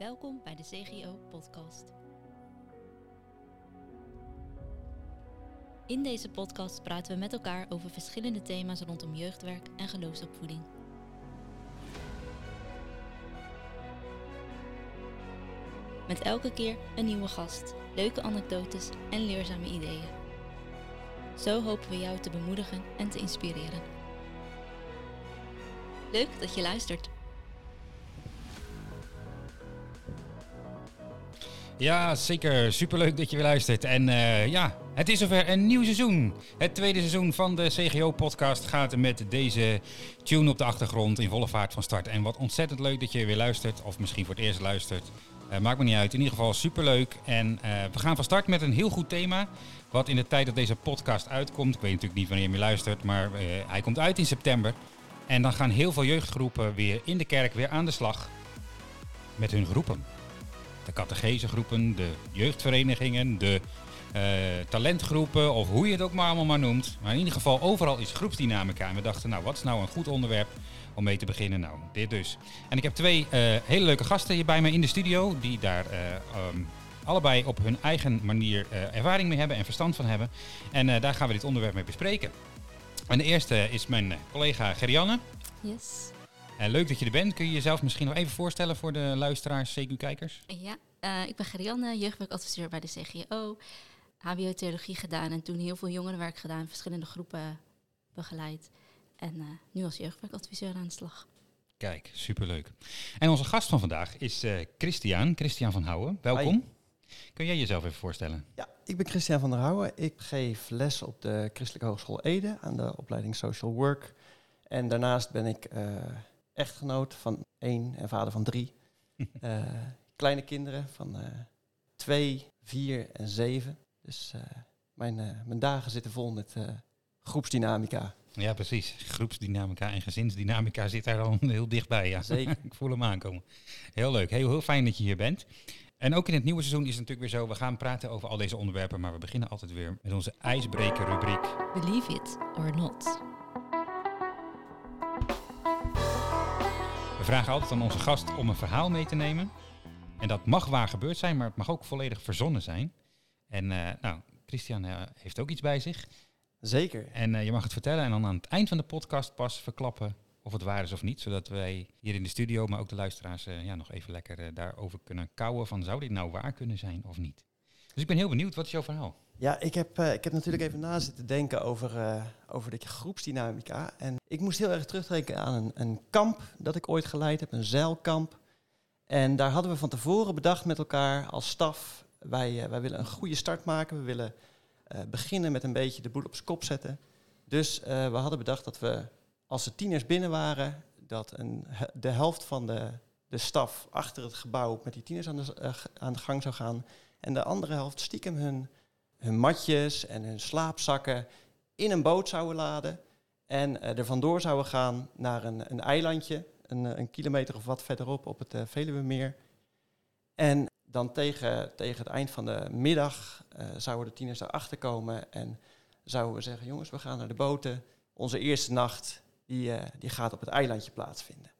Welkom bij de CGO-podcast. In deze podcast praten we met elkaar over verschillende thema's rondom jeugdwerk en geloofsopvoeding. Met elke keer een nieuwe gast, leuke anekdotes en leerzame ideeën. Zo hopen we jou te bemoedigen en te inspireren. Leuk dat je luistert. Ja, zeker. Superleuk dat je weer luistert. En het is zover. Een nieuw seizoen. Het tweede seizoen van de CGO-podcast gaat met deze tune op de achtergrond in volle vaart van start. En wat ontzettend leuk dat je weer luistert, of misschien voor het eerst luistert. Maakt me niet uit. In ieder geval superleuk. En we gaan van start met een heel goed thema. Wat in de tijd dat deze podcast uitkomt, ik weet natuurlijk niet wanneer je luistert, maar hij komt uit in september. En dan gaan heel veel jeugdgroepen weer in de kerk weer aan de slag met hun groepen. De catechesegroepen, de jeugdverenigingen, de talentgroepen of hoe je het ook maar allemaal noemt. Maar in ieder geval overal is groepsdynamica. En we dachten, nou wat is nou een goed onderwerp om mee te beginnen? Nou, dit dus. En ik heb twee hele leuke gasten hier bij mij in de studio die daar allebei op hun eigen manier ervaring mee hebben en verstand van hebben. En daar gaan we dit onderwerp mee bespreken. En de eerste is mijn collega Gerrianne. Yes. Leuk dat je er bent. Kun je jezelf misschien nog even voorstellen voor de luisteraars, CQ-kijkers? Ja, ik ben Gerrianne, jeugdwerkadviseur bij de CGO. HBO-theologie gedaan en toen heel veel jongerenwerk gedaan. Verschillende groepen begeleid. En nu als jeugdwerkadviseur aan de slag. Kijk, superleuk. En onze gast van vandaag is Christiaan van Houwen. Welkom. Hi. Kun jij jezelf even voorstellen? Ja, ik ben Christiaan van der Houwen. Ik geef les op de Christelijke Hogeschool Ede aan de opleiding Social Work. En daarnaast ben ik... echtgenoot van 1 en vader van 3. Kleine kinderen van 2, 4 en 7. Dus mijn dagen zitten vol met groepsdynamica. Ja, precies. Groepsdynamica en gezinsdynamica zit daar al heel dichtbij. Ja. Zeker. Ik voel hem aankomen. Heel leuk. Heel fijn dat je hier bent. En ook in het nieuwe seizoen is het natuurlijk weer zo. We gaan praten over al deze onderwerpen, maar we beginnen altijd weer met onze ijsbrekerrubriek. Believe it or not. We vragen altijd aan onze gast om een verhaal mee te nemen. En dat mag waar gebeurd zijn, maar het mag ook volledig verzonnen zijn. En Christiaan heeft ook iets bij zich. Zeker. En je mag het vertellen en dan aan het eind van de podcast pas verklappen of het waar is of niet. Zodat wij hier in de studio, maar ook de luisteraars, nog even lekker daarover kunnen kauwen. Van zou dit nou waar kunnen zijn of niet? Dus ik ben heel benieuwd, wat is jouw verhaal? Ja, ik heb natuurlijk even na zitten denken over de groepsdynamica. En ik moest heel erg terugdenken aan een kamp dat ik ooit geleid heb, een zeilkamp. En daar hadden we van tevoren bedacht met elkaar als staf. Wij willen een goede start maken. We willen beginnen met een beetje de boel op z'n kop zetten. Dus we hadden bedacht dat we, als de tieners binnen waren, dat de helft van de staf achter het gebouw met die tieners aan de gang zou gaan. En de andere helft stiekem hun matjes en hun slaapzakken in een boot zouden laden. En er vandoor zouden gaan naar een eilandje, een kilometer of wat verderop op het Veluwemeer. En dan tegen het eind van de middag zouden de tieners daarachter komen. En zouden we zeggen, jongens, we gaan naar de boten. Onze eerste nacht die gaat op het eilandje plaatsvinden.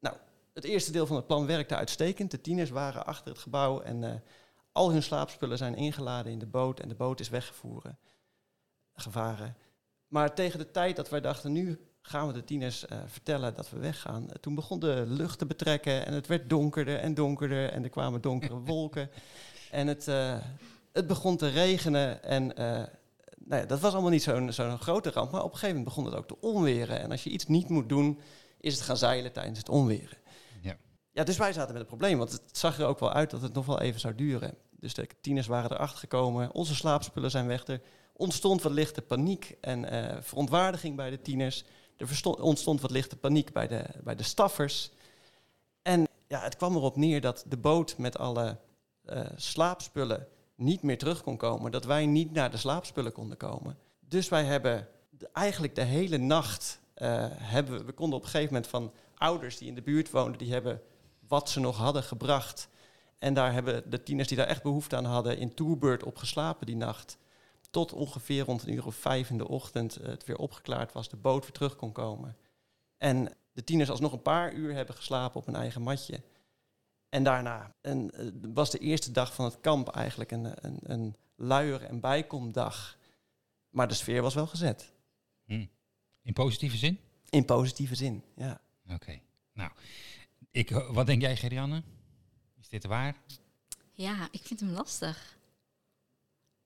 Nou, het eerste deel van het plan werkte uitstekend. De tieners waren achter het gebouw en... al hun slaapspullen zijn ingeladen in de boot en de boot is weggevaren. Maar tegen de tijd dat wij dachten, nu gaan we de tieners vertellen dat we weggaan. Toen begon de lucht te betrekken en het werd donkerder en donkerder. En er kwamen donkere wolken. En het begon te regenen. En dat was allemaal niet zo'n grote ramp. Maar op een gegeven moment begon het ook te onweren. En als je iets niet moet doen, is het gaan zeilen tijdens het onweren. Ja, dus wij zaten met een probleem, want het zag er ook wel uit dat het nog wel even zou duren. Dus de tieners waren erachter gekomen, onze slaapspullen zijn weg. Er ontstond wat lichte paniek en verontwaardiging bij de tieners. Er ontstond wat lichte paniek bij de staffers. En ja, het kwam erop neer dat de boot met alle slaapspullen niet meer terug kon komen. Dat wij niet naar de slaapspullen konden komen. Dus wij hebben eigenlijk de hele nacht... we konden op een gegeven moment van ouders die in de buurt woonden... die hebben... wat ze nog hadden gebracht. En daar hebben de tieners die daar echt behoefte aan hadden... in Tourbeurt op geslapen die nacht. Tot ongeveer rond 5:00 in de ochtend het weer opgeklaard was. De boot weer terug kon komen. En de tieners alsnog een paar uur hebben geslapen op hun eigen matje. En daarna was de eerste dag van het kamp eigenlijk een luier- en bijkomdag. Maar de sfeer was wel gezet. Hmm. In positieve zin? In positieve zin, ja. Oké. Nou, wat denk jij, Gerrianne? Is dit waar? Ja, ik vind hem lastig.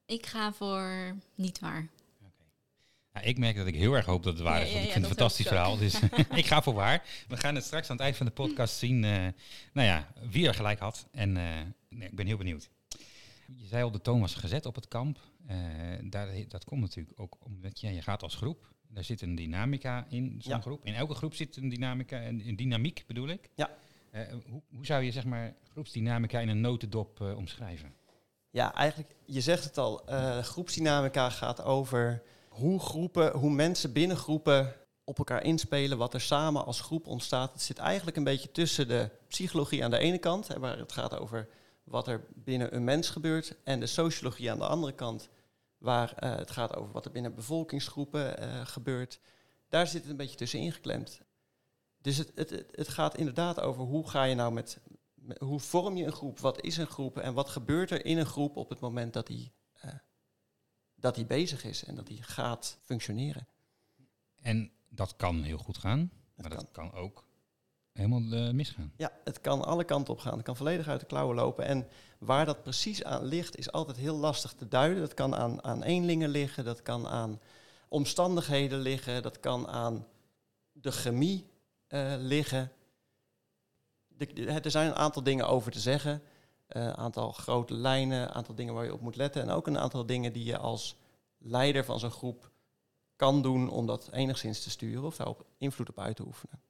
Ik ga voor niet waar. Ja, ik merk dat ik heel erg hoop dat het waar is, want ik vind het een fantastisch verhaal. Dus ik ga voor waar. We gaan het straks aan het eind van de podcast zien wie er gelijk had. En ik ben heel benieuwd. Je zei al, de toon was gezet op het kamp. Dat komt natuurlijk ook omdat je gaat als groep. Daar zit een dynamica in zo'n groep. In elke groep zit een dynamica, een dynamiek bedoel ik. Ja. Hoe zou je, zeg maar, groepsdynamica in een notendop omschrijven? Ja, eigenlijk, je zegt het al, groepsdynamica gaat over hoe mensen binnen groepen op elkaar inspelen, wat er samen als groep ontstaat. Het zit eigenlijk een beetje tussen de psychologie aan de ene kant, waar het gaat over wat er binnen een mens gebeurt, en de sociologie aan de andere kant, waar het gaat over wat er binnen bevolkingsgroepen gebeurt. Daar zit het een beetje tussen ingeklemd. Dus het gaat inderdaad over hoe ga je nou hoe vorm je een groep, wat is een groep en wat gebeurt er in een groep op het moment dat die bezig is en dat die gaat functioneren. En dat kan heel goed gaan, dat kan ook helemaal misgaan. Ja, het kan alle kanten op gaan. Het kan volledig uit de klauwen lopen. En waar dat precies aan ligt, is altijd heel lastig te duiden. Dat kan aan eenlingen liggen, dat kan aan omstandigheden liggen, dat kan aan de chemie liggen. Er zijn een aantal dingen over te zeggen. Een aantal grote lijnen, een aantal dingen waar je op moet letten. En ook een aantal dingen die je als leider van zo'n groep kan doen om dat enigszins te sturen of daarop invloed op uit te oefenen.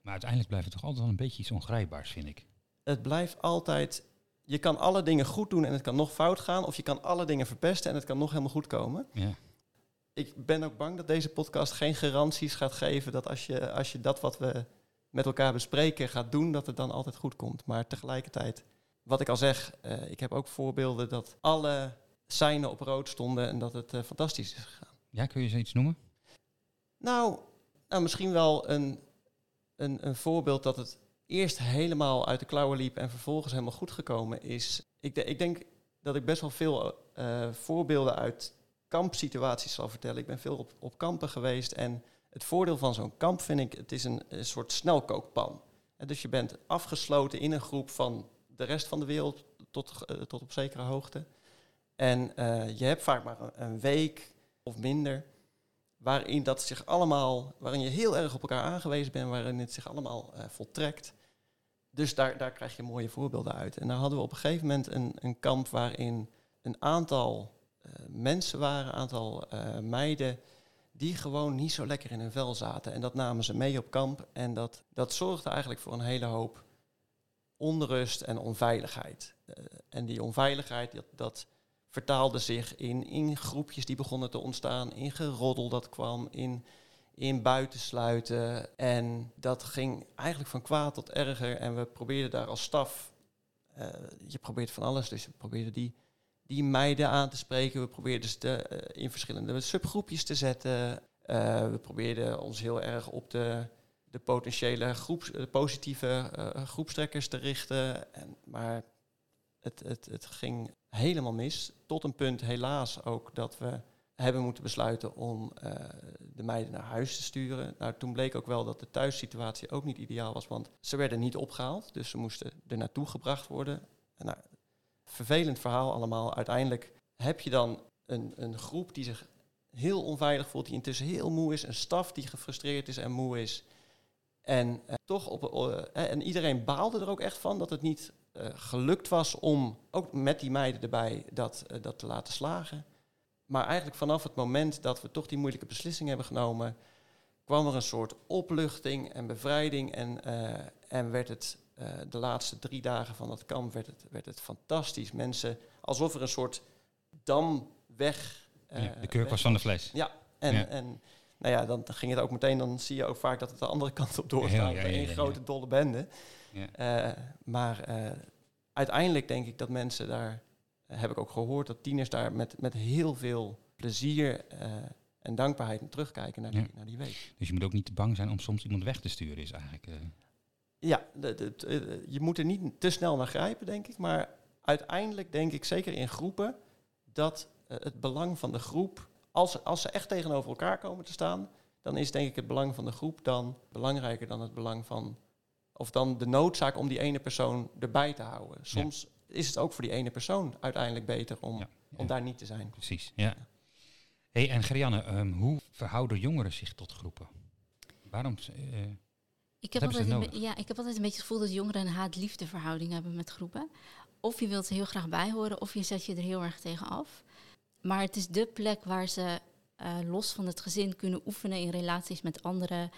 Maar uiteindelijk blijft het toch altijd wel een beetje iets ongrijpbaars, vind ik. Het blijft altijd. Je kan alle dingen goed doen en het kan nog fout gaan. Of je kan alle dingen verpesten en het kan nog helemaal goed komen. Ja. Ik ben ook bang dat deze podcast geen garanties gaat geven dat als je dat wat we met elkaar bespreken gaat doen, dat het dan altijd goed komt. Maar tegelijkertijd, wat ik al zeg, ik heb ook voorbeelden dat alle seinen op rood stonden en dat het fantastisch is gegaan. Ja, kun je zoiets noemen? Nou misschien wel een voorbeeld dat het eerst helemaal uit de klauwen liep en vervolgens helemaal goed gekomen is. Ik denk dat ik best wel veel voorbeelden uit kampsituaties zal vertellen. Ik ben veel op kampen geweest en het voordeel van zo'n kamp vind ik, het is een soort snelkookpan. En dus je bent afgesloten in een groep van de rest van de wereld tot op zekere hoogte. En je hebt vaak maar een week of minder waarin je heel erg op elkaar aangewezen bent, waarin het zich allemaal voltrekt. Dus daar krijg je mooie voorbeelden uit. En daar hadden we op een gegeven moment een kamp waarin een aantal mensen waren, een aantal meiden die gewoon niet zo lekker in hun vel zaten. En dat namen ze mee op kamp. En dat zorgde eigenlijk voor een hele hoop onrust en onveiligheid. En die onveiligheid, dat vertaalde zich in groepjes die begonnen te ontstaan, in geroddel dat kwam, in buitensluiten. En dat ging eigenlijk van kwaad tot erger. En we probeerden daar als staf, je probeert van alles, dus we probeerden die meiden aan te spreken. We probeerden ze in verschillende subgroepjes te zetten. We probeerden ons heel erg op de potentiële positieve groepstrekkers te richten. Maar het ging helemaal mis. Tot een punt helaas ook dat we hebben moeten besluiten om de meiden naar huis te sturen. Nou, toen bleek ook wel dat de thuissituatie ook niet ideaal was, want ze werden niet opgehaald. Dus ze moesten er naartoe gebracht worden. Nou, vervelend verhaal allemaal. Uiteindelijk heb je dan een groep die zich heel onveilig voelt, die intussen heel moe is. Een staf die gefrustreerd is en moe is. En en iedereen baalde er ook echt van dat het niet gelukt was om, ook met die meiden erbij, dat te laten slagen. Maar eigenlijk vanaf het moment dat we toch die moeilijke beslissing hebben genomen, kwam er een soort opluchting en bevrijding. En werd het de laatste 3 dagen van dat kamp werd het fantastisch. Mensen, alsof er een soort dam weg. De kurk was van de fles. Ja, en nou ja, dan ging het ook meteen, dan zie je ook vaak dat het de andere kant op doorgaat. Een grote dolle bende. Ja. Maar uiteindelijk denk ik dat mensen daar, heb ik ook gehoord, dat tieners daar met heel veel plezier en dankbaarheid terugkijken naar die week. Dus je moet ook niet te bang zijn om soms iemand weg te sturen, is eigenlijk Ja, je moet er niet te snel naar grijpen, denk ik. Maar uiteindelijk denk ik, zeker in groepen, dat het belang van de groep... Als ze echt tegenover elkaar komen te staan... dan is denk ik het belang van de groep dan belangrijker dan het belang van... of dan de noodzaak om die ene persoon erbij te houden. Soms is het ook voor die ene persoon uiteindelijk beter om daar niet te zijn. Precies, ja. Hey, en Gerrianne, hoe verhouden jongeren zich tot groepen? Waarom... Ik heb altijd een beetje het gevoel dat jongeren een haat-liefde verhouding hebben met groepen. Of je wilt er heel graag bij horen, of je zet je er heel erg tegen af. Maar het is de plek waar ze los van het gezin kunnen oefenen in relaties met anderen.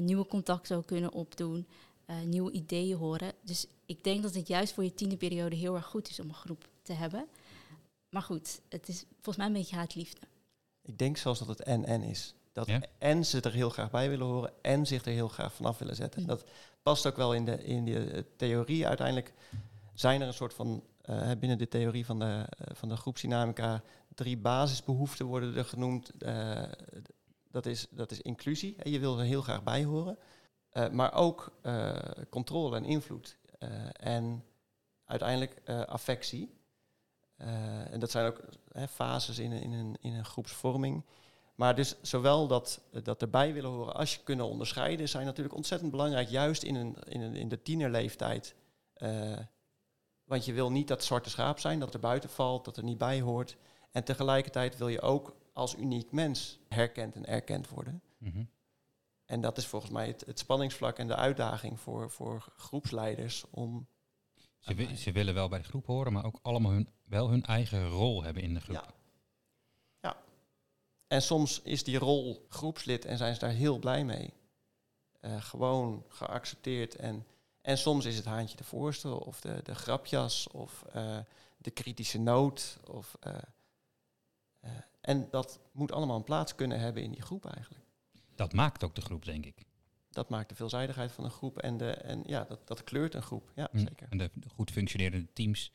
Nieuwe contacten ook kunnen opdoen. Nieuwe ideeën horen. Dus ik denk dat het juist voor je tienerperiode heel erg goed is om een groep te hebben. Maar goed, het is volgens mij een beetje haat-liefde. Ik denk zelfs dat het en-en is. En ze er heel graag bij willen horen en zich er heel graag vanaf willen zetten. Dat past ook wel in de theorie. Uiteindelijk zijn er een soort van, binnen de theorie van de groepsdynamica, 3 basisbehoeften worden er genoemd. Dat is inclusie. Je wil er heel graag bij horen. Maar ook controle en invloed. En uiteindelijk affectie. En dat zijn ook fases in een groepsvorming. Maar dus zowel dat erbij willen horen als je kunnen onderscheiden... zijn natuurlijk ontzettend belangrijk, juist in de tienerleeftijd. Want je wil niet dat zwarte schaap zijn, dat er buiten valt, dat er niet bij hoort. En tegelijkertijd wil je ook als uniek mens herkend en erkend worden. Mm-hmm. En dat is volgens mij het spanningsvlak en de uitdaging voor groepsleiders om... Ze willen wel bij de groep horen, maar ook allemaal wel hun eigen rol hebben in de groep. Ja. En soms is die rol groepslid en zijn ze daar heel blij mee. Gewoon geaccepteerd. En soms is het haantje de voorste of de grapjas of de kritische noot. En dat moet allemaal een plaats kunnen hebben in die groep eigenlijk. Dat maakt ook de groep, denk ik. Dat maakt de veelzijdigheid van een groep en dat kleurt een groep. Ja, zeker. En de goed functionerende teams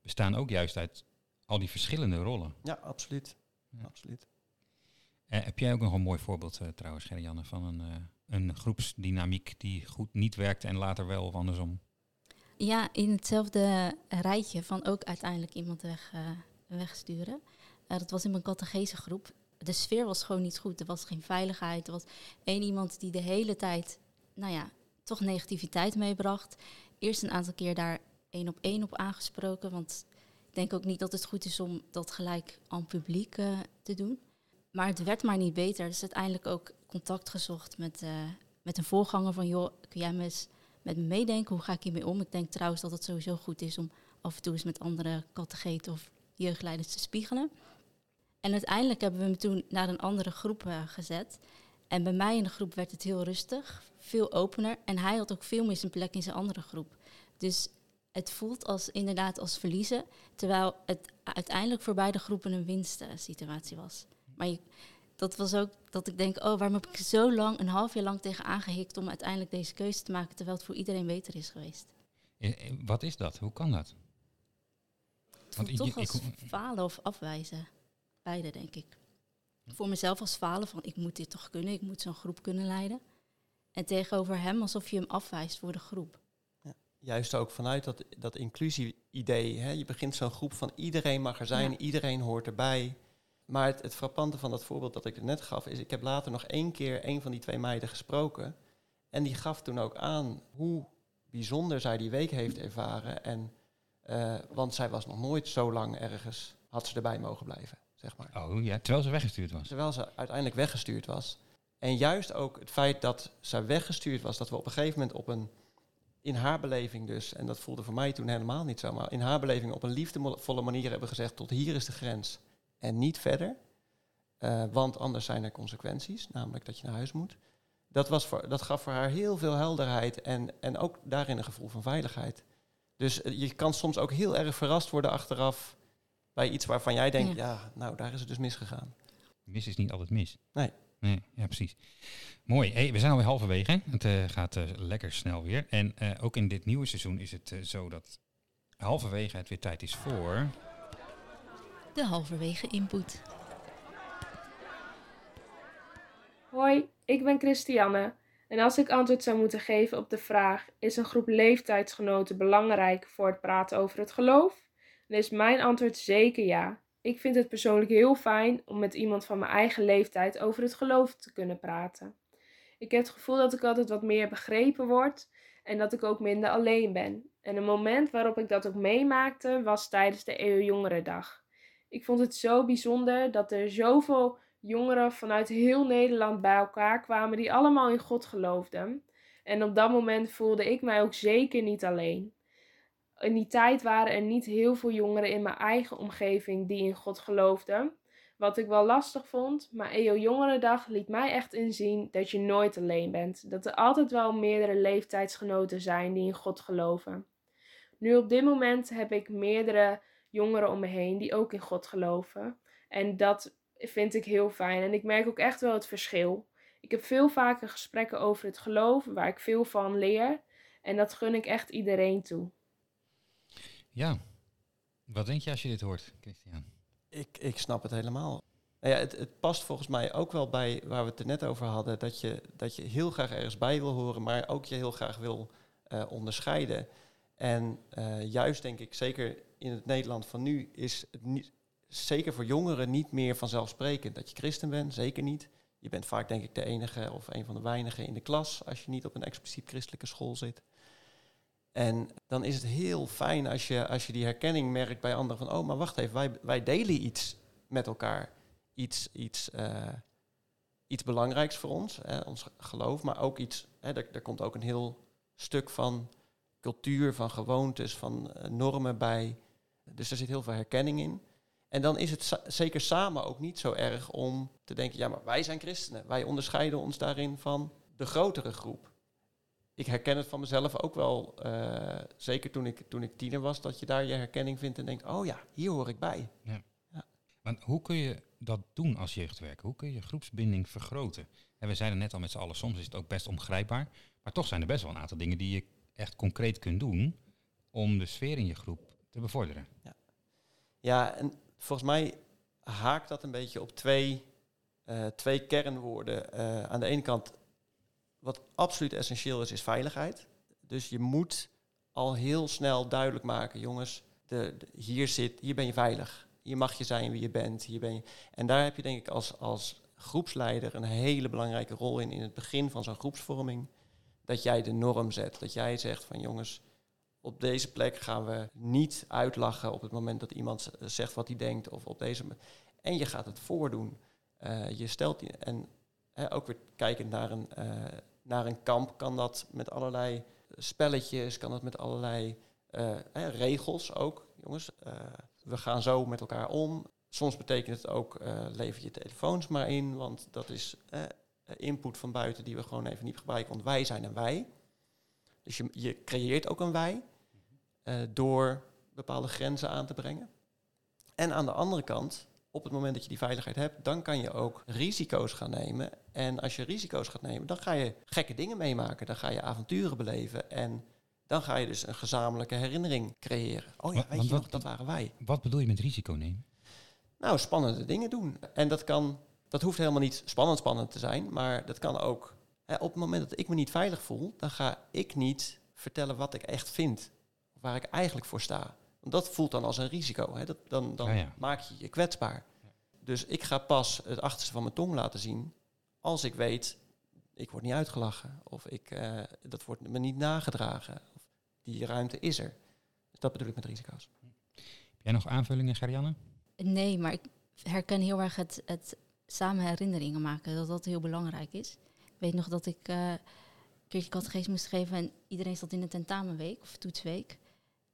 bestaan ook juist uit al die verschillende rollen. Ja, absoluut. Ja. Absoluut. Heb jij ook nog een mooi voorbeeld trouwens, Gerrianne, van een groepsdynamiek die goed niet werkte en later wel of andersom? Ja, in hetzelfde rijtje van ook uiteindelijk iemand wegsturen. Dat was in mijn catechesegroep. De sfeer was gewoon niet goed. Er was geen veiligheid. Er was 1 iemand die de hele tijd, toch negativiteit meebracht. Eerst een aantal keer daar 1-op-1 op aangesproken. Want ik denk ook niet dat het goed is om dat gelijk aan publiek te doen. Maar het werd maar niet beter. Dus uiteindelijk ook contact gezocht met een voorganger van... joh, kun jij met me meedenken? Hoe ga ik hiermee om? Ik denk trouwens dat het sowieso goed is om af en toe eens met andere catecheten of jeugdleiders te spiegelen. En uiteindelijk hebben we hem toen naar een andere groep gezet. En bij mij in de groep werd het heel rustig, veel opener. En hij had ook veel meer zijn plek in zijn andere groep. Dus het voelt inderdaad als verliezen. Terwijl het uiteindelijk voor beide groepen een winstsituatie was. Maar dat was ook dat ik denk, waarom heb ik zo lang, een half jaar lang tegen aangehikt... om uiteindelijk deze keuze te maken, terwijl het voor iedereen beter is geweest. Wat is dat? Hoe kan dat? Het voelt falen of afwijzen. Beide, denk ik. Voor mezelf als falen van, ik moet dit toch kunnen, ik moet zo'n groep kunnen leiden. En tegenover hem alsof je hem afwijst voor de groep. Ja, juist ook vanuit dat inclusie-idee. Hè? Je begint zo'n groep van iedereen mag er zijn, iedereen hoort erbij... Maar het frappante van dat voorbeeld dat ik er net gaf... is ik heb later nog 1 keer een van die 2 meiden gesproken. En die gaf toen ook aan hoe bijzonder zij die week heeft ervaren. Want zij was nog nooit zo lang ergens... had ze erbij mogen blijven, zeg maar. Oh ja, terwijl ze weggestuurd was. Terwijl ze uiteindelijk weggestuurd was. En juist ook het feit dat zij weggestuurd was... dat we op een gegeven moment op een... in haar beleving dus, en dat voelde voor mij toen helemaal niet zo... maar in haar beleving op een liefdevolle manier hebben gezegd... tot hier is de grens... en niet verder, want anders zijn er consequenties, namelijk dat je naar huis moet. Dat gaf voor haar heel veel helderheid en ook daarin een gevoel van veiligheid. Dus je kan soms ook heel erg verrast worden achteraf bij iets waarvan jij denkt... daar is het dus misgegaan. Mis is niet altijd mis. Nee, ja, precies. Mooi. Hey, we zijn alweer halverwege. Het gaat lekker snel weer. En ook in dit nieuwe seizoen is het zo dat halverwege het weer tijd is voor... de halverwege input. Hoi, ik ben Christianne En als ik antwoord zou moeten geven op de vraag, is een groep leeftijdsgenoten belangrijk voor het praten over het geloof? Dan is mijn antwoord zeker ja. Ik vind het persoonlijk heel fijn om met iemand van mijn eigen leeftijd over het geloof te kunnen praten. Ik heb het gevoel dat ik altijd wat meer begrepen word en dat ik ook minder alleen ben. En een moment waarop ik dat ook meemaakte was tijdens de EO-Jongerendag. Ik vond het zo bijzonder dat er zoveel jongeren vanuit heel Nederland bij elkaar kwamen die allemaal in God geloofden. En op dat moment voelde ik mij ook zeker niet alleen. In die tijd waren er niet heel veel jongeren in mijn eigen omgeving die in God geloofden. Wat ik wel lastig vond, maar EO Jongerendag liet mij echt inzien dat je nooit alleen bent. Dat er altijd wel meerdere leeftijdsgenoten zijn die in God geloven. Nu op dit moment heb ik meerdere jongeren om me heen die ook in God geloven. En dat vind ik heel fijn. En ik merk ook echt wel het verschil. Ik heb veel vaker gesprekken over het geloof, waar ik veel van leer. En dat gun ik echt iedereen toe. Ja, wat denk je als je dit hoort, Christiaan? Ik snap het helemaal. Nou ja, het past volgens mij ook wel bij waar we het er net over hadden. Dat je heel graag ergens bij wil horen, maar ook je heel graag wil onderscheiden. En juist denk ik, zeker in het Nederland van nu, is het niet, zeker voor jongeren niet meer vanzelfsprekend. Dat je christen bent, zeker niet. Je bent vaak denk ik de enige of een van de weinigen in de klas als je niet op een expliciet christelijke school zit. En dan is het heel fijn als je die herkenning merkt bij anderen van, oh, maar wacht even, wij delen iets met elkaar. Iets belangrijks voor ons, hè, ons geloof, maar ook iets, hè, er komt ook een heel stuk van cultuur, van gewoontes, van normen bij. Dus er zit heel veel herkenning in. En dan is het zeker samen ook niet zo erg om te denken, ja, maar wij zijn christenen. Wij onderscheiden ons daarin van de grotere groep. Ik herken het van mezelf ook wel, zeker toen ik tiener was, dat je daar je herkenning vindt en denkt, oh ja, hier hoor ik bij. Ja. Ja. Want hoe kun je dat doen als jeugdwerker? Hoe kun je groepsbinding vergroten? En we zeiden net al met z'n allen, soms is het ook best ongrijpbaar, maar toch zijn er best wel een aantal dingen die je echt concreet kunt doen om de sfeer in je groep te bevorderen. Ja, en volgens mij haakt dat een beetje op twee kernwoorden. Aan de ene kant, wat absoluut essentieel is, is veiligheid. Dus je moet al heel snel duidelijk maken, jongens, hier ben je veilig. Hier mag je zijn wie je bent. En daar heb je denk ik als groepsleider een hele belangrijke rol in het begin van zo'n groepsvorming. Dat jij de norm zet. Dat jij zegt van, jongens, op deze plek gaan we niet uitlachen op het moment dat iemand zegt wat hij denkt. Of op deze. En je gaat het voordoen. Je stelt die. En ook weer kijkend naar een kamp, kan dat met allerlei spelletjes, kan dat met allerlei regels ook. Jongens, we gaan zo met elkaar om. Soms betekent het ook, lever je telefoons maar in, want dat is input van buiten die we gewoon even niet gebruiken, want wij zijn een wij. Dus je creëert ook een wij door bepaalde grenzen aan te brengen. En aan de andere kant, op het moment dat je die veiligheid hebt, dan kan je ook risico's gaan nemen. En als je risico's gaat nemen, dan ga je gekke dingen meemaken. Dan ga je avonturen beleven. En dan ga je dus een gezamenlijke herinnering creëren. Oh ja, dat waren wij. Wat bedoel je met risico nemen? Nou, spannende dingen doen. En dat hoeft helemaal niet spannend te zijn. Maar dat kan ook. Op het moment dat ik me niet veilig voel, dan ga ik niet vertellen wat ik echt vind. Waar ik eigenlijk voor sta. Dat voelt dan als een risico. Hè? Dan maak je je kwetsbaar. Ja. Dus ik ga pas het achterste van mijn tong laten zien als ik weet, ik word niet uitgelachen. Of dat wordt me niet nagedragen. Of die ruimte is er. Dus dat bedoel ik met risico's. Heb jij nog aanvullingen, Gerrianne? Nee, maar ik herken heel erg het samen herinneringen maken. Dat heel belangrijk is. Ik weet nog dat ik een keertje catechese moest geven en iedereen zat in de tentamenweek of toetsweek.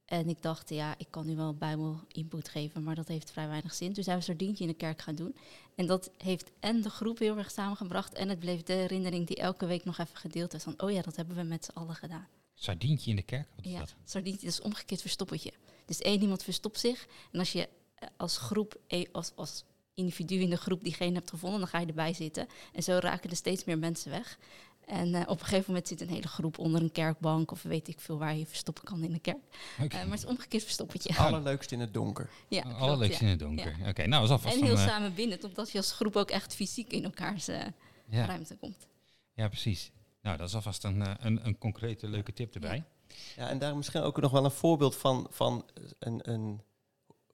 En ik dacht, ja, ik kan nu wel Bijbel input geven, maar dat heeft vrij weinig zin. Toen zijn we een sardientje in de kerk gaan doen. En dat heeft en de groep heel erg samengebracht en het bleef de herinnering die elke week nog even gedeeld is. Van, oh ja, dat hebben we met z'n allen gedaan. Sardientje in de kerk? Wat is dat? Sardientje is omgekeerd verstoppertje. Dus één iemand verstopt zich. En als je als groep, als individu in de groep diegene hebt gevonden, dan ga je erbij zitten. En zo raken er steeds meer mensen weg. En op een gegeven moment zit een hele groep onder een kerkbank of weet ik veel waar je verstoppen kan in de kerk. Okay. Maar het is omgekeerd verstoppertje. Het allerleukst in het donker. Ja, allerleukst in het donker. Ja. Okay, nou, dat en heel samen binnen, omdat je als groep ook echt fysiek in elkaars ruimte komt. Ja, precies. Nou, dat is alvast een concrete leuke tip erbij. Ja, en daar misschien ook nog wel een voorbeeld van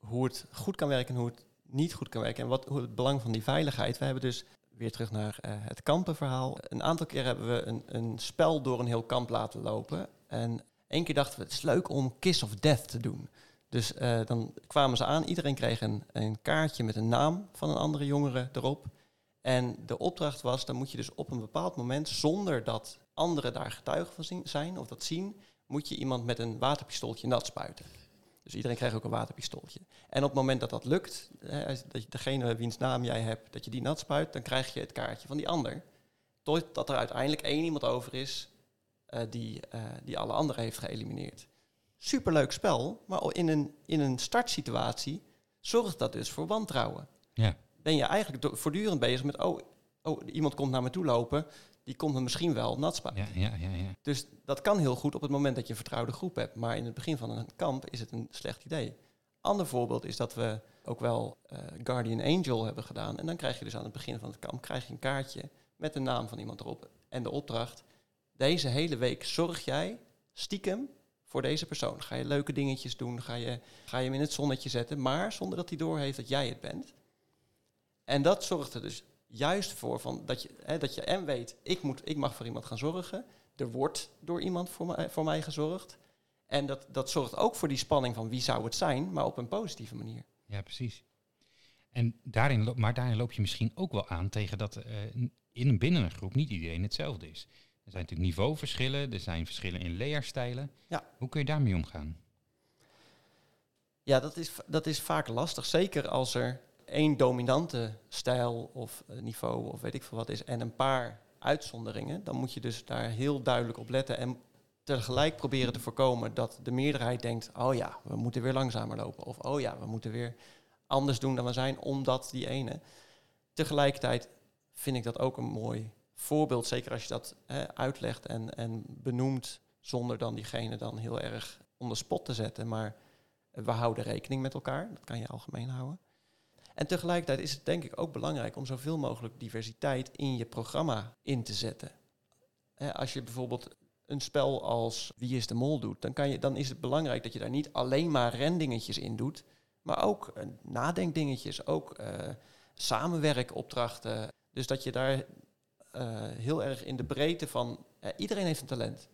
hoe het goed kan werken en hoe het niet goed kan werken. En hoe het belang van die veiligheid. We hebben dus, weer terug naar het kampenverhaal. Een aantal keer hebben we een spel door een heel kamp laten lopen. En één keer dachten we, het is leuk om Kiss of Death te doen. Dus dan kwamen ze aan. Iedereen kreeg een kaartje met een naam van een andere jongere erop. En de opdracht was, dan moet je dus op een bepaald moment, zonder dat anderen daar getuige van zijn of dat zien, moet je iemand met een waterpistooltje nat spuiten. Dus iedereen kreeg ook een waterpistooltje. En op het moment dat dat lukt, dat je degene wiens naam jij hebt, dat je die nat spuit, dan krijg je het kaartje van die ander. Totdat er uiteindelijk 1 iemand over is die alle anderen heeft geëlimineerd. Superleuk spel, maar in een startsituatie zorgt dat dus voor wantrouwen. Ja. Ben je eigenlijk voortdurend bezig met, iemand komt naar me toe lopen, die komt me misschien wel nat spuiten. Ja. Dus dat kan heel goed op het moment dat je een vertrouwde groep hebt. Maar in het begin van een kamp is het een slecht idee. Ander voorbeeld is dat we ook wel Guardian Angel hebben gedaan. En dan krijg je dus aan het begin van het kamp krijg je een kaartje met de naam van iemand erop. En de opdracht, deze hele week zorg jij stiekem voor deze persoon. Ga je leuke dingetjes doen, ga je hem in het zonnetje zetten. Maar zonder dat hij doorheeft dat jij het bent. En dat zorgt er dus juist voor dat je en weet, ik mag voor iemand gaan zorgen. Er wordt door iemand voor mij gezorgd. En dat zorgt ook voor die spanning van wie zou het zijn, maar op een positieve manier. Ja, precies. En daarin loop je misschien ook wel aan tegen dat binnen een groep niet iedereen hetzelfde is. Er zijn natuurlijk niveauverschillen, er zijn verschillen in leerstijlen. Ja. Hoe kun je daarmee omgaan? Ja, dat is vaak lastig. Zeker als er 1 dominante stijl of niveau of weet ik veel wat is en een paar uitzonderingen, dan moet je dus daar heel duidelijk op letten en tegelijk proberen te voorkomen dat de meerderheid denkt, oh ja, we moeten weer langzamer lopen of oh ja, we moeten weer anders doen dan we zijn, omdat die ene. Tegelijkertijd vind ik dat ook een mooi voorbeeld, zeker als je dat uitlegt en benoemt zonder dan diegene dan heel erg onder spot te zetten, maar we houden rekening met elkaar, dat kan je algemeen houden. En tegelijkertijd is het denk ik ook belangrijk om zoveel mogelijk diversiteit in je programma in te zetten. Als je bijvoorbeeld een spel als Wie is de Mol doet, dan is het belangrijk dat je daar niet alleen maar rendingetjes in doet, maar ook nadenkdingetjes, ook samenwerkopdrachten. Dus dat je daar heel erg in de breedte van, iedereen heeft een talent.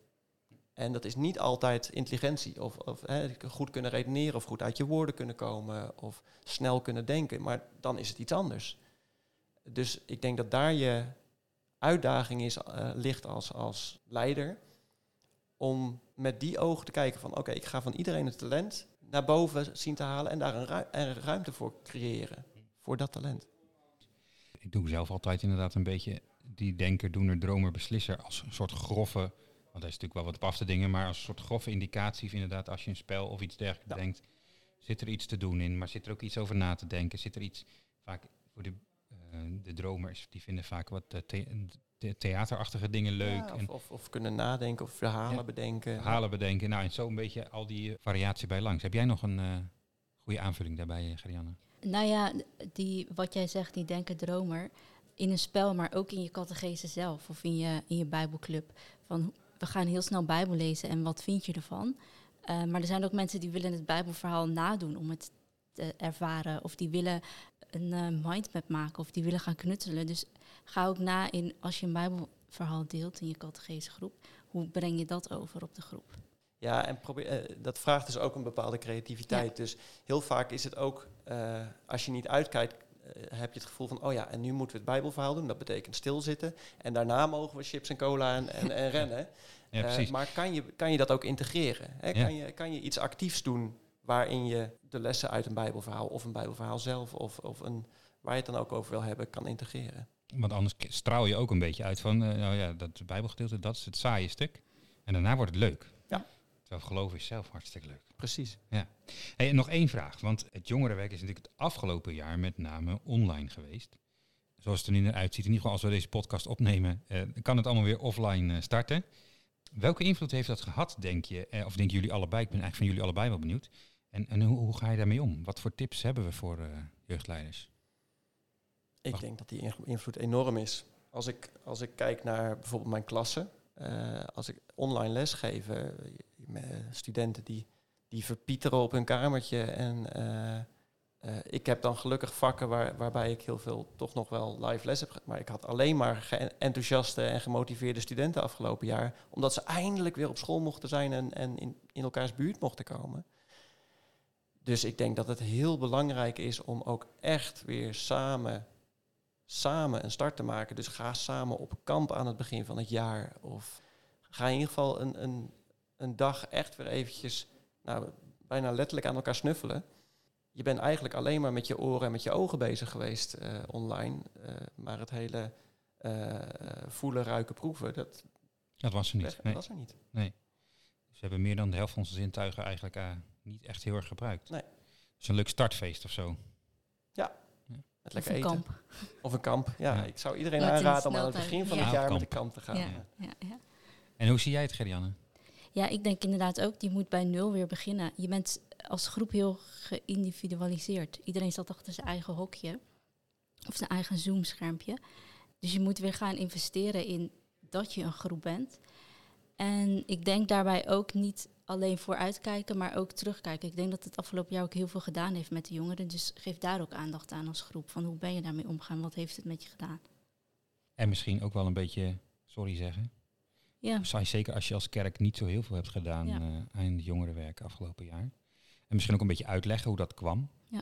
En dat is niet altijd intelligentie of goed kunnen redeneren of goed uit je woorden kunnen komen of snel kunnen denken. Maar dan is het iets anders. Dus ik denk dat daar je uitdaging ligt als leider. Om met die ogen te kijken van oké, ik ga van iedereen het talent naar boven zien te halen en daar een ruimte voor creëren. Voor dat talent. Ik doe zelf altijd inderdaad een beetje die denker, doener, dromer, beslisser als een soort grove... Want dat is natuurlijk wel wat op af te dingen, maar als een soort grove indicatie of inderdaad als je een spel of iets dergelijks bedenkt, zit er iets te doen in, maar zit er ook iets over na te denken, zit er iets, vaak voor de dromers, die vinden vaak wat theaterachtige dingen leuk. Ja, of kunnen nadenken of verhalen bedenken. Verhalen bedenken, nou en zo een beetje al die variatie bij langs. Heb jij nog een goede aanvulling daarbij, Gerrianne? Nou ja, wat jij zegt, die denken dromer, in een spel, maar ook in je catechese zelf of in je bijbelclub, van we gaan heel snel Bijbel lezen en wat vind je ervan? Maar er zijn ook mensen die willen het Bijbelverhaal nadoen om het te ervaren. Of die willen een mindmap maken of die willen gaan knutselen. Dus ga ook na in, als je een Bijbelverhaal deelt in je catechese groep, hoe breng je dat over op de groep? Ja, en dat vraagt dus ook een bepaalde creativiteit. Ja. Dus heel vaak is het ook, als je niet uitkijkt, heb je het gevoel van, oh ja, en nu moeten we het Bijbelverhaal doen. Dat betekent stilzitten. En daarna mogen we chips en cola en rennen. Ja, precies. Maar kan je dat ook integreren? Hè? Ja. Kan je iets actiefs doen waarin je de lessen uit een Bijbelverhaal of een Bijbelverhaal zelf of waar je het dan ook over wil hebben, kan integreren? Want anders straal je ook een beetje uit van, dat Bijbelgedeelte, dat is het saaie stuk. En daarna wordt het leuk. Ja. Terwijl geloven is zelf hartstikke leuk. Precies. Ja. Hey, en nog 1 vraag, want het jongerenwerk is natuurlijk het afgelopen jaar met name online geweest. Zoals het er nu naar uitziet, in ieder geval als we deze podcast opnemen, kan het allemaal weer offline starten. Welke invloed heeft dat gehad, denk je? Of denken jullie allebei? Ik ben eigenlijk van jullie allebei wel benieuwd. En hoe ga je daarmee om? Wat voor tips hebben we voor jeugdleiders? Ik denk dat die invloed enorm is. Als ik kijk naar bijvoorbeeld mijn klassen, Als ik online lesgeven, studenten die verpieteren op hun kamertje. En ik heb dan gelukkig vakken waarbij ik heel veel toch nog wel live les heb. Maar ik had alleen maar enthousiaste en gemotiveerde studenten afgelopen jaar. Omdat ze eindelijk weer op school mochten zijn en in elkaars buurt mochten komen. Dus ik denk dat het heel belangrijk is om ook echt weer samen een start te maken. Dus ga samen op kamp aan het begin van het jaar. Of ga in ieder geval een dag echt weer eventjes bijna letterlijk aan elkaar snuffelen. Je bent eigenlijk alleen maar met je oren en met je ogen bezig geweest online. Maar het hele voelen, ruiken, proeven, dat was er niet. Nee. Dus we hebben meer dan de helft van onze zintuigen eigenlijk niet echt heel erg gebruikt. Nee. Dus een leuk startfeest of zo. Ja. Met lekker eten. Kamp. Of een kamp. Ja, ik zou iedereen aanraden om aan het begin van het jaar met een kamp te gaan. Ja. En hoe zie jij het, Gerrianne? Ja, ik denk inderdaad ook, die moet bij 0 weer beginnen. Je bent als groep heel geïndividualiseerd. Iedereen zat achter zijn eigen hokje. Of zijn eigen Zoom-schermpje. Dus je moet weer gaan investeren in dat je een groep bent. En ik denk daarbij ook niet alleen vooruitkijken, maar ook terugkijken. Ik denk dat het afgelopen jaar ook heel veel gedaan heeft met de jongeren. Dus geef daar ook aandacht aan als groep. Van hoe ben je daarmee omgaan? Wat heeft het met je gedaan? En misschien ook wel een beetje sorry zeggen. Ja. Zeker als je als kerk niet zo heel veel hebt gedaan aan de jongerenwerk afgelopen jaar. En misschien ook een beetje uitleggen hoe dat kwam. Ja.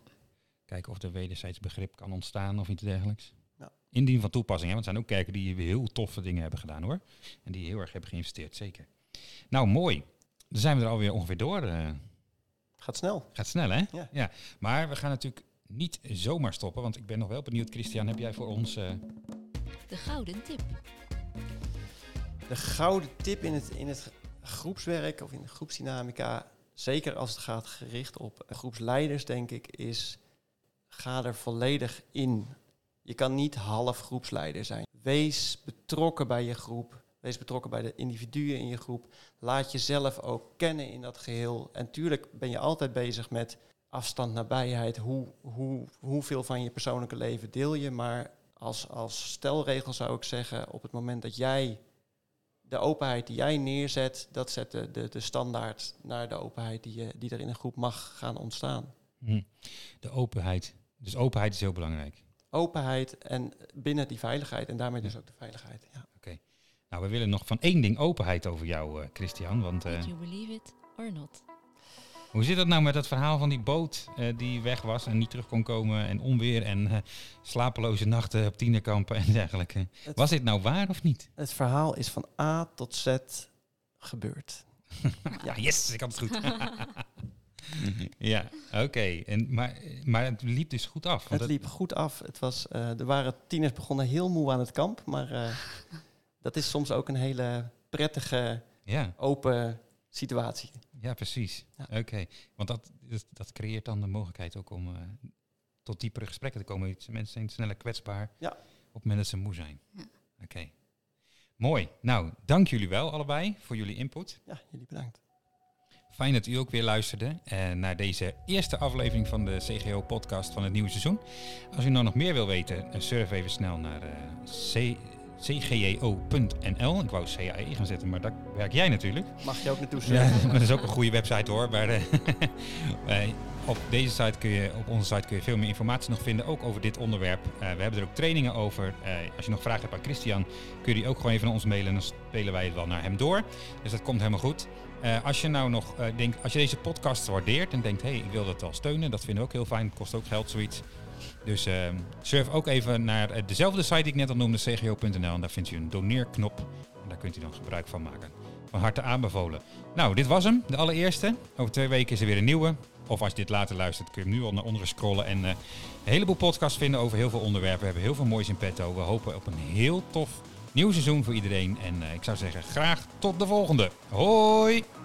Kijken of er wederzijds begrip kan ontstaan of iets dergelijks. Ja. Indien van toepassing, hè? Want er zijn ook kerken die heel toffe dingen hebben gedaan hoor. En die heel erg hebben geïnvesteerd, zeker. Nou, mooi. Dan zijn we er alweer ongeveer door. Gaat snel, hè? Ja. Maar we gaan natuurlijk niet zomaar stoppen, want ik ben nog wel benieuwd. Christiaan, heb jij voor ons... De gouden tip. De gouden tip in het groepswerk of in de groepsdynamica, zeker als het gaat gericht op groepsleiders, denk ik, is ga er volledig in. Je kan niet half groepsleider zijn. Wees betrokken bij je groep. Wees betrokken bij de individuen in je groep. Laat jezelf ook kennen in dat geheel. En tuurlijk ben je altijd bezig met afstand, nabijheid. Hoeveel van je persoonlijke leven deel je? Maar als stelregel zou ik zeggen, op het moment dat jij de openheid die jij neerzet, dat zet de standaard naar de openheid die er in een groep mag gaan ontstaan. De openheid. Dus openheid is heel belangrijk. Openheid en binnen die veiligheid en daarmee dus ook de veiligheid. Ja. Oké. Nou, we willen nog van één ding openheid over jou, Christiaan. Want, did you believe it or not? Hoe zit dat nou met dat verhaal van die boot die weg was en niet terug kon komen en onweer en slapeloze nachten op tienerkampen en dergelijke? Was dit nou waar of niet? Het verhaal is van A tot Z gebeurd. Ja, yes, ik had het goed. Ja, oké. Maar het liep dus goed af. Het liep goed af. Het was, er waren tieners begonnen heel moe aan het kamp, maar... dat is soms ook een hele prettige, open situatie. Ja, precies. Ja. Oké. Want dat creëert dan de mogelijkheid ook om tot diepere gesprekken te komen. Mensen zijn sneller kwetsbaar op het moment dat ze moe zijn. Ja. Oké. Mooi. Nou, dank jullie wel allebei voor jullie input. Ja, jullie bedankt. Fijn dat u ook weer luisterde naar deze eerste aflevering van de CGO-podcast van het nieuwe seizoen. Als u nou nog meer wil weten, surf even snel naar CGJO.nl. Ik wou CAE gaan zetten, maar daar werk jij natuurlijk. Mag je ook naartoe zeggen. Ja, dat is ook een goede website hoor. Maar op deze site kun je veel meer informatie nog vinden, ook over dit onderwerp. We hebben er ook trainingen over. Als je nog vragen hebt aan Christiaan, kun je die ook gewoon even naar ons mailen en dan spelen wij het wel naar hem door. Dus dat komt helemaal goed. Als je nou nog denkt, als je deze podcast waardeert en denkt, ik wil dat wel steunen, dat vinden we ook heel fijn, kost ook geld zoiets. Dus surf ook even naar dezelfde site die ik net al noemde, cgo.nl. En daar vindt u een doneerknop. En daar kunt u dan gebruik van maken. Van harte aanbevolen. Nou, dit was hem, de allereerste. Over 2 weken is er weer een nieuwe. Of als je dit later luistert, kun je nu al naar onderen scrollen. En een heleboel podcasts vinden over heel veel onderwerpen. We hebben heel veel moois in petto. We hopen op een heel tof nieuw seizoen voor iedereen. En ik zou zeggen, graag tot de volgende. Hoi!